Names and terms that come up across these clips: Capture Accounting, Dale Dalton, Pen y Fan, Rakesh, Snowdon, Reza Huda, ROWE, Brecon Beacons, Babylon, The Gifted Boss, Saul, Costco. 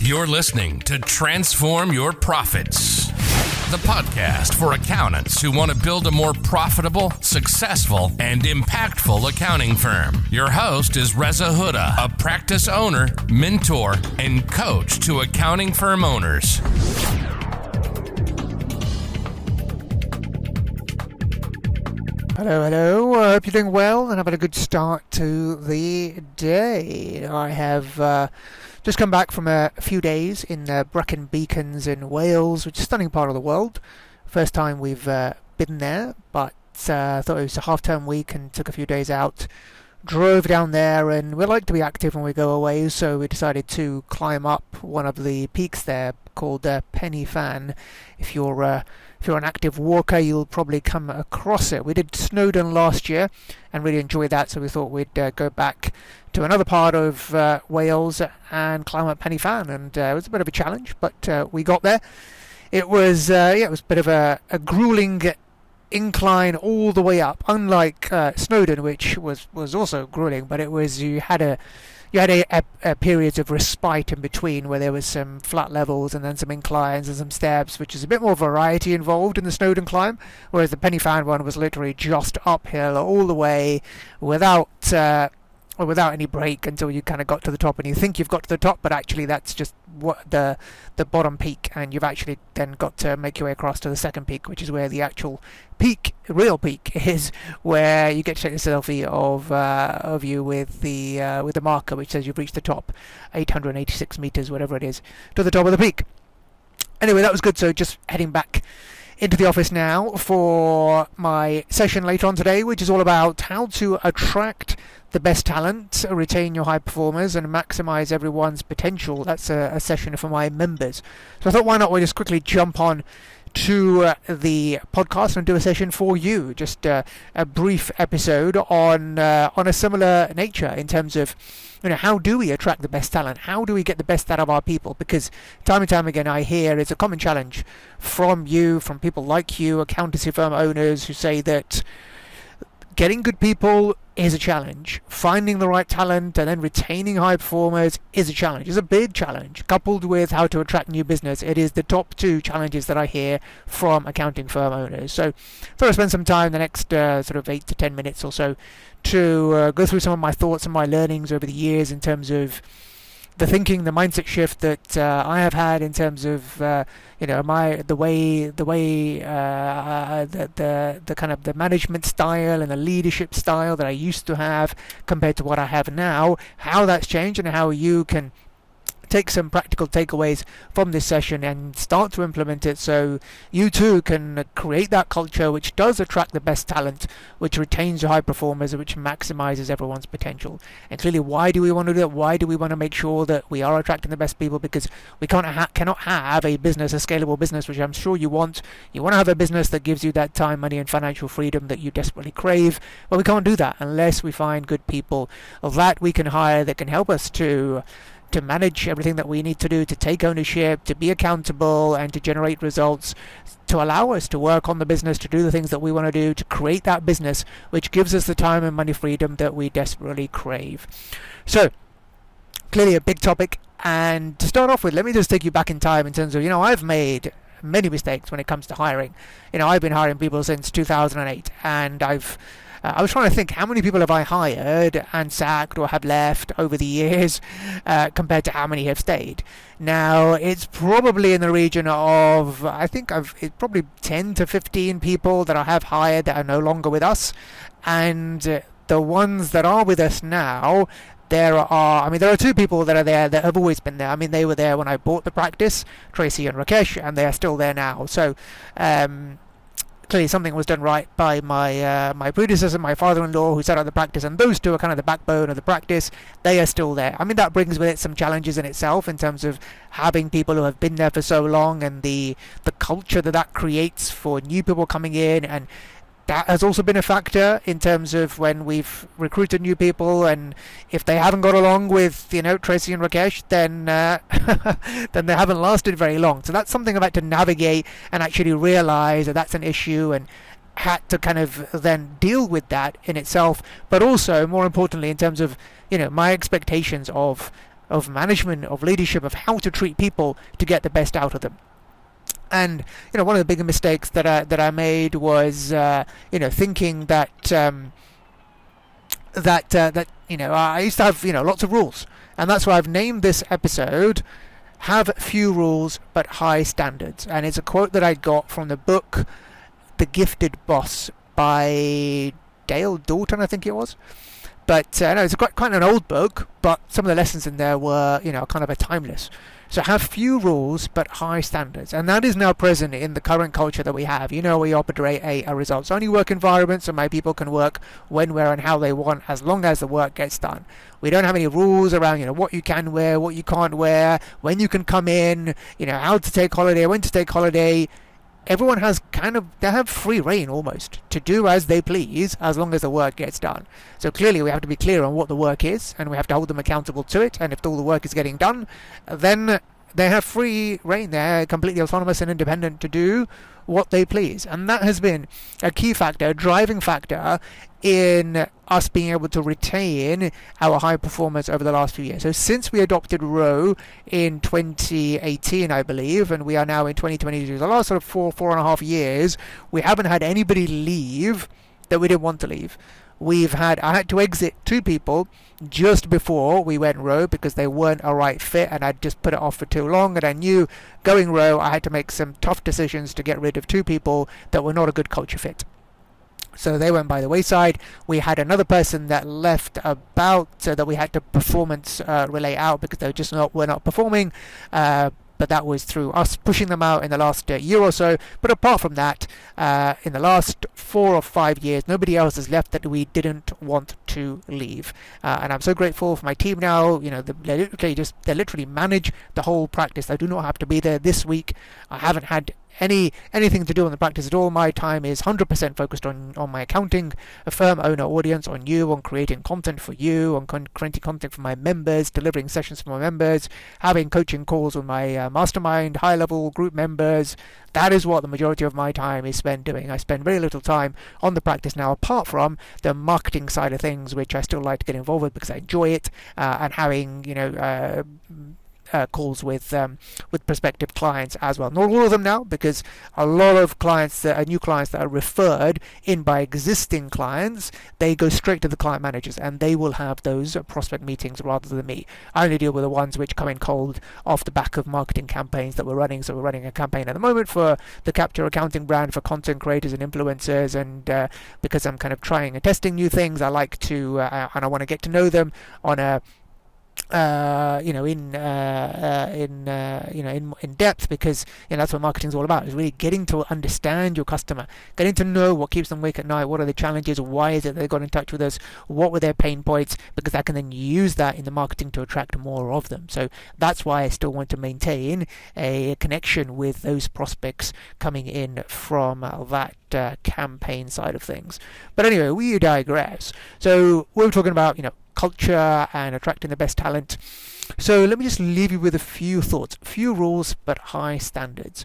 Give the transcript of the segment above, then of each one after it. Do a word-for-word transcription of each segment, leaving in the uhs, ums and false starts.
You're listening to Transform Your Profits, the podcast for accountants who want to build a more profitable, successful, and impactful accounting firm. Your host is Reza Huda, a practice owner, mentor, and coach to accounting firm owners. Hello, hello. I hope you're doing well and having a good start to the day. I have uh, just come back from a few days in uh, Brecon Beacons in Wales, which is a stunning part of the world. First time we've uh, been there, but I uh, thought it was a half-term week and took a few days out. Drove down there, and we like to be active when we go away, so we decided to climb up one of the peaks there called uh, Pen y Fan. If you're uh, if you're an active walker, you'll probably come across it. We did Snowdon last year and really enjoyed that, so we thought we'd uh, go back to another part of uh, Wales and climb up Pen y Fan, and uh, it was a bit of a challenge, but uh, we got there. It was uh, yeah, it was a bit of a, a grueling incline all the way up, unlike uh, Snowdon, which was was also grueling, but it was you had a you had a, a, a periods of respite in between where there was some flat levels and then some inclines and some steps, which is a bit more variety involved in the Snowdon climb, whereas the Pen y Fan one was literally just uphill all the way without uh, without any break until you kind of got to the top, and you think you've got to the top, but actually that's just what the the bottom peak, and you've actually then got to make your way across to the second peak, which is where the actual peak, real peak, is where you get to take a selfie of uh, of you with the uh, with the marker which says you've reached the top, eight hundred eighty-six meters, whatever it is, to the top of the peak. Anyway, that was good. So just heading back into the office now for my session later on today, which is all about how to attract the best talent, retain your high performers, and maximize everyone's potential. That's a, a session for my members. So I thought, why not we just quickly jump on to uh, the podcast and do a session for you, just uh, a brief episode on uh, on a similar nature in terms of, you know, how do we attract the best talent? How do we get the best out of our people? Because time and time again I hear it's a common challenge from you, from people like you, accountancy firm owners, who say that getting good people is a challenge. Finding the right talent and then retaining high performers is a challenge. It's a big challenge. Coupled with how to attract new business, it is the top two challenges that I hear from accounting firm owners. So I thought I'd spend some time, the next uh, sort of eight to ten minutes or so, to uh, go through some of my thoughts and my learnings over the years in terms of the thinking, the mindset shift that uh, I have had in terms of uh, you know my the way the way uh, the, the the kind of the management style and the leadership style that I used to have compared to what I have now, how that's changed, and how you can take some practical takeaways from this session and start to implement it so you too can create that culture which does attract the best talent, which retains the high performers, which maximizes everyone's potential. And clearly, why do we want to do that? Why do we want to make sure that we are attracting the best people? Because we can't ha- cannot have a business, a scalable business, which I'm sure you want. You want to have a business that gives you that time, money, and financial freedom that you desperately crave, but we can't do that unless we find good people that we can hire that can help us to to manage everything that we need to do, to take ownership, to be accountable, and to generate results, to allow us to work on the business, to do the things that we want to do, to create that business which gives us the time and money freedom that we desperately crave. So, clearly a big topic, and to start off with, let me just take you back in time in terms of, you know, I've made many mistakes when it comes to hiring. You know, I've been hiring people since two thousand eight, and I've Uh, I was trying to think, how many people have I hired and sacked or have left over the years uh, compared to how many have stayed? Now, it's probably in the region of, I think I've it's probably ten to fifteen people that I have hired that are no longer with us. And uh, the ones that are with us now, there are, I mean, there are two people that are there that have always been there. I mean, they were there when I bought the practice, Tracy and Rakesh, and they are still there now. So, um... clearly something was done right by my uh, my predecessor, my father-in-law, who set up the practice, and those two are kind of the backbone of the practice. They are still there. I mean, that brings with it some challenges in itself in terms of having people who have been there for so long, and the the culture that that creates for new people coming in, and that has also been a factor in terms of when we've recruited new people, and if they haven't got along with, you know, Tracy and Rakesh, then uh, then they haven't lasted very long. So that's something I've had to navigate and actually realize that that's an issue, and had to kind of then deal with that in itself. But also, more importantly, in terms of, you know, my expectations of of management, of leadership, of how to treat people to get the best out of them. And you know, one of the bigger mistakes that I that I made was uh, you know thinking that um, that uh, that you know I used to have you know lots of rules, and that's why I've named this episode "Have Few Rules But High Standards," and it's a quote that I got from the book "The Gifted Boss" by Dale Dalton, I think it was. But uh, no, it's quite quite an old book, but some of the lessons in there were you know kind of a timeless. So have few rules, but high standards. And that is now present in the current culture that we have. You know, we operate a, a results-only work environment, so my people can work when, where, and how they want, as long as the work gets done. We don't have any rules around, you know, what you can wear, what you can't wear, when you can come in, you know, how to take holiday, when to take holiday. Everyone has kind of, they have free rein almost to do as they please as long as the work gets done. So clearly we have to be clear on what the work is, and we have to hold them accountable to it. And if all the work is getting done, then they have free rein. They're completely autonomous and independent to do what they please. And that has been a key factor, a driving factor in us being able to retain our high performance over the last few years. So since we adopted ROWE in twenty eighteen, I believe, and we are now in twenty twenty-two, the last sort of four, four and a half years, we haven't had anybody leave that we didn't want to leave. We've had, I had to exit two people just before we went ROWE because they weren't a right fit, and I'd just put it off for too long, and I knew going ROWE I had to make some tough decisions to get rid of two people that were not a good culture fit. So they went by the wayside. We had another person that left about uh, that we had to performance uh, relay out because they were just not, were not performing. Uh, but that was through us pushing them out in the last uh, year or so. But apart from that, uh, in the last four or five years, nobody else has left that we didn't want to leave. Uh, and I'm so grateful for my team now. You know, they literally just they literally manage the whole practice. I do not have to be there this week. I haven't had any anything to do on the practice at all. My time is one hundred percent focused on, on my accounting, a firm, owner, audience, on you, on creating content for you, on con- creating content for my members, delivering sessions for my members, having coaching calls with my uh, mastermind, high-level group members. That is what the majority of my time is spent doing. I spend very little time on the practice now, apart from the marketing side of things, which I still like to get involved with because I enjoy it, uh, and having, you know, uh, Uh, calls with um, with prospective clients as well. Not all of them now, because a lot of clients, that are new clients that are referred in by existing clients, they go straight to the client managers and they will have those prospect meetings rather than me. I only deal with the ones which come in cold off the back of marketing campaigns that we're running. So we're running a campaign at the moment for the Capture Accounting brand for content creators and influencers, and uh, because I'm kind of trying and testing new things, I like to uh, and I want to get to know them on a Uh, you know, in uh, uh, in uh, you know, in in depth, because you know that's what marketing is all about. Is really getting to understand your customer, getting to know what keeps them awake at night, what are the challenges, why is it they got in touch with us, what were their pain points, because I can then use that in the marketing to attract more of them. So that's why I still want to maintain a connection with those prospects coming in from that uh, campaign side of things. But anyway, we digress. So we were talking about you know. culture and attracting the best talent. So let me just leave you with a few thoughts. Few rules, but high standards.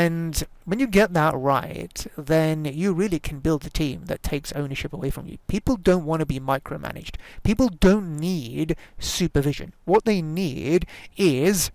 And when you get that right, then you really can build a team that takes ownership away from you. People don't want to be micromanaged. People don't need supervision. What they need is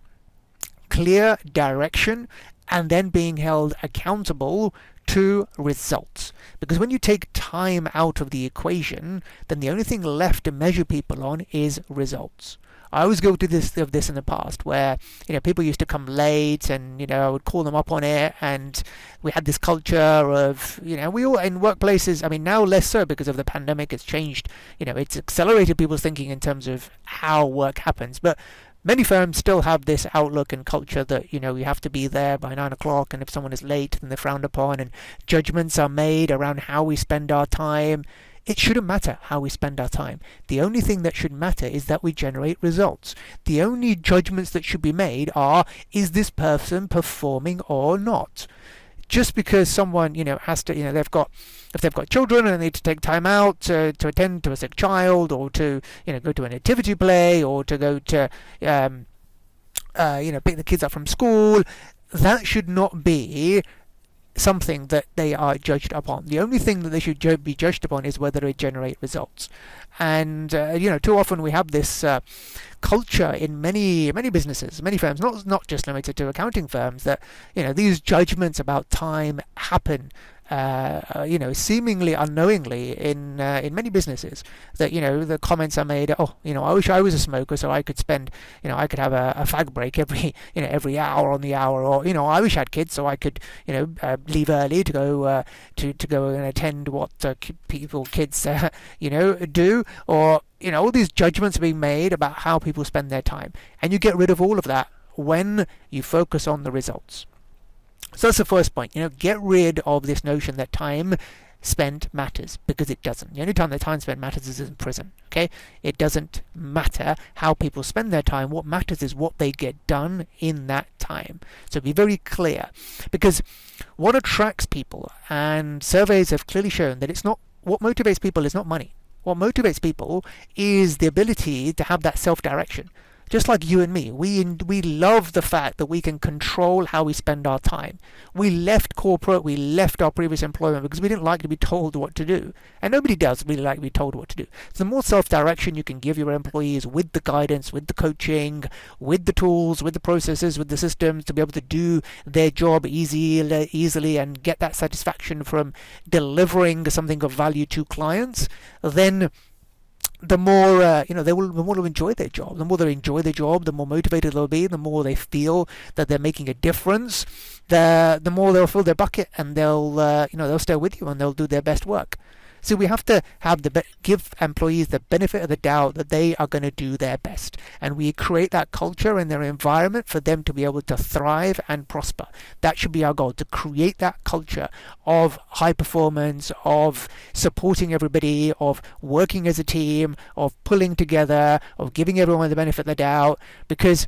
clear direction and then being held accountable to results. Because when you take time out of the equation, then the only thing left to measure people on is results. I always go to this of this in the past, where you know people used to come late, and you know I would call them up on it, and we had this culture of you know we all in workplaces. I mean now less so because of the pandemic. It's changed. You know it's accelerated people's thinking in terms of how work happens, but. Many firms still have this outlook and culture that, you know, you have to be there by nine o'clock, and if someone is late, then they're frowned upon, and judgments are made around how we spend our time. It shouldn't matter how we spend our time. The only thing that should matter is that we generate results. The only judgments that should be made are, is this person performing or not? Just because someone, you know, has to, you know, they've got, if they've got children and they need to take time out to, to attend to a sick child, or to, you know, go to a nativity play, or to go to, um, uh, you know, pick the kids up from school, that should not be something that they are judged upon. The only thing that they should ju- be judged upon is whether it generates results. And uh, you know, too often we have this uh, culture in many many businesses, many firms, not not just limited to accounting firms, that you know these judgments about time happen. Uh, you know, seemingly unknowingly in uh, in many businesses, that you know the comments are made. Oh, you know, I wish I was a smoker, so I could spend, you know, I could have a, a fag break every, you know, every hour on the hour, or you know, I wish I had kids, so I could, you know, uh, leave early to go uh, to to go and attend what uh, people kids, uh, you know, do, or you know, all these judgments are being made about how people spend their time, and you get rid of all of that when you focus on the results. So that's the first point. You know, get rid of this notion that time spent matters, because it doesn't. The only time that time spent matters is in prison. Okay, it doesn't matter how people spend their time. What matters is what they get done in that time. So be very clear, because what attracts people, and surveys have clearly shown that it's not what motivates people is not money. What motivates people is the ability to have that self-direction. Just like you and me, we we love the fact that we can control how we spend our time. We left corporate, we left our previous employment because we didn't like to be told what to do. And nobody does really like to be told what to do. So the more self-direction you can give your employees with the guidance, with the coaching, with the tools, with the processes, with the systems to be able to do their job easy, easily and get that satisfaction from delivering something of value to clients, then the more uh, you know, they will, the more they'll enjoy their job. The more they enjoy their job, the more motivated they'll be. The more they feel that they're making a difference, the the more they'll fill their bucket, and they'll uh, you know they'll stay with you and they'll do their best work. So we have to have the be- give employees the benefit of the doubt that they are going to do their best, and we create that culture and their environment for them to be able to thrive and prosper. That should be our goal: to create that culture of high performance, of supporting everybody, of working as a team, of pulling together, of giving everyone the benefit of the doubt. Because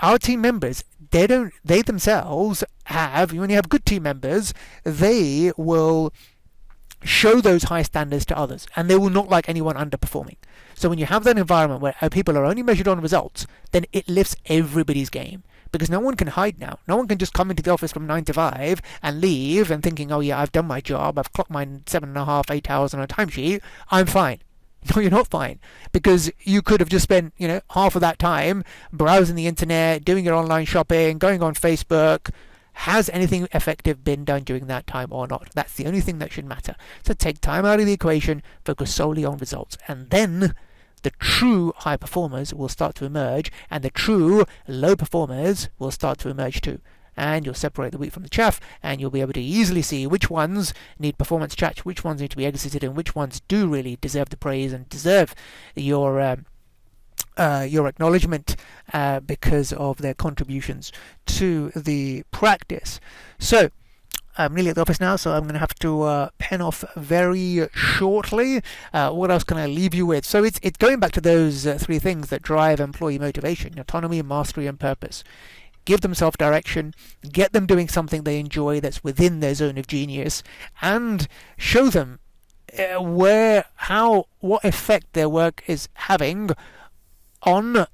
our team members, they don't, they themselves have. When you have good team members, they will show those high standards to others, and they will not like anyone underperforming. So when you have that environment where people are only measured on results, then it lifts everybody's game, because no one can hide now. No one can just come into the office from nine to five and leave and thinking, oh yeah, I've done my job, I've clocked my seven and a half, eight hours on a timesheet, I'm fine. No, you're not fine, because you could have just spent, you know, half of that time browsing the internet, doing your online shopping, going on Facebook. Has anything effective been done during that time or not? That's the only thing that should matter. So take time out of the equation, focus solely on results, and then the true high performers will start to emerge, and the true low performers will start to emerge too. And you'll separate the wheat from the chaff, and you'll be able to easily see which ones need performance chat, which ones need to be exited, and which ones do really deserve the praise and deserve your um, Uh, your acknowledgement uh, because of their contributions to the practice. So I'm nearly at the office now, so I'm going to have to uh, pen off very shortly. Uh, what else can I leave you with? So it's it's going back to those uh, three things that drive employee motivation: autonomy, mastery, and purpose. Give them self-direction, get them doing something they enjoy that's within their zone of genius, and show them uh, where, how, what effect their work is having on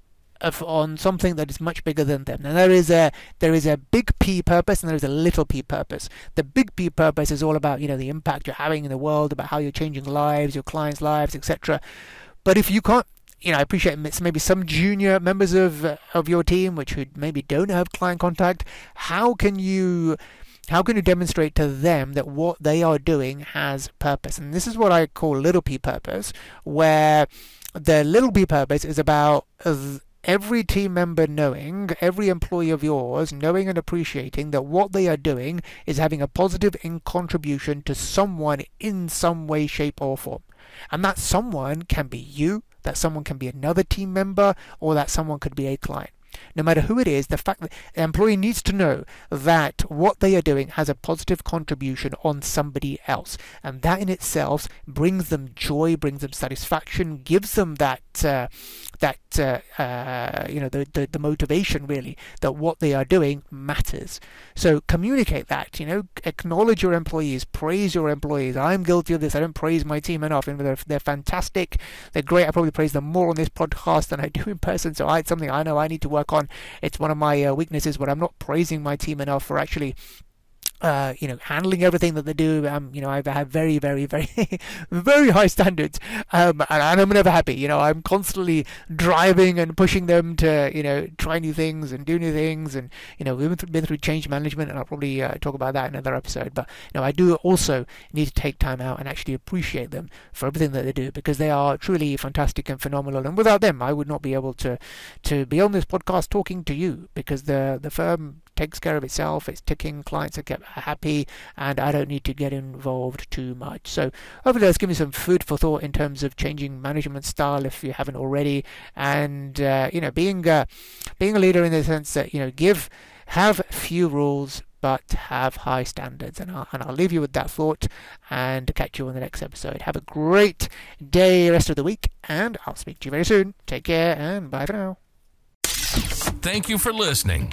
on something that is much bigger than them. And there is a there is a big P purpose and there is a little P purpose. The big P purpose is all about, you know, the impact you're having in the world, about how you're changing lives, your clients' lives, et cetera. But if you can't, you know, I appreciate maybe some junior members of of your team which who maybe don't have client contact. How can you How can you demonstrate to them that what they are doing has purpose? And this is what I call little P purpose, where the little P purpose is about every team member knowing, every employee of yours knowing and appreciating that what they are doing is having a positive contribution to someone in some way, shape, or form. And that someone can be you, that someone can be another team member, or that someone could be a client. No matter who it is, the fact that the employee needs to know that what they are doing has a positive contribution on somebody else, and that in itself brings them joy, brings them satisfaction, gives them that uh, that uh, uh, you know the, the the motivation really that what they are doing matters. So communicate that. You know, acknowledge your employees, praise your employees. I'm guilty of this. I don't praise my team enough. And they're they're fantastic. They're great. I probably praise them more on this podcast than I do in person. So it's something I know I need to work on. It's one of my uh, weaknesses, but I'm not praising my team enough for actually uh, you know, handling everything that they do. Um, you know, I have very, very, very, very high standards, um, and, and I'm never happy. You know, I'm constantly driving and pushing them to, you know, try new things and do new things. And, you know, we've been through change management, and I'll probably uh, talk about that in another episode. But, you know, I do also need to take time out and actually appreciate them for everything that they do, because they are truly fantastic and phenomenal. And without them, I would not be able to, to be on this podcast talking to you, because the, the firm takes care of itself. It's ticking. Clients are kept happy, and I don't need to get involved too much. So hopefully that's given me some food for thought in terms of changing management style, if you haven't already, and uh, you know, being uh, being a leader in the sense that, you know, give have few rules but have high standards. And I'll, and I'll leave you with that thought, and catch you on the next episode. Have a great day, rest of the week, and I'll speak to you very soon. Take care, and bye for now. Thank you for listening.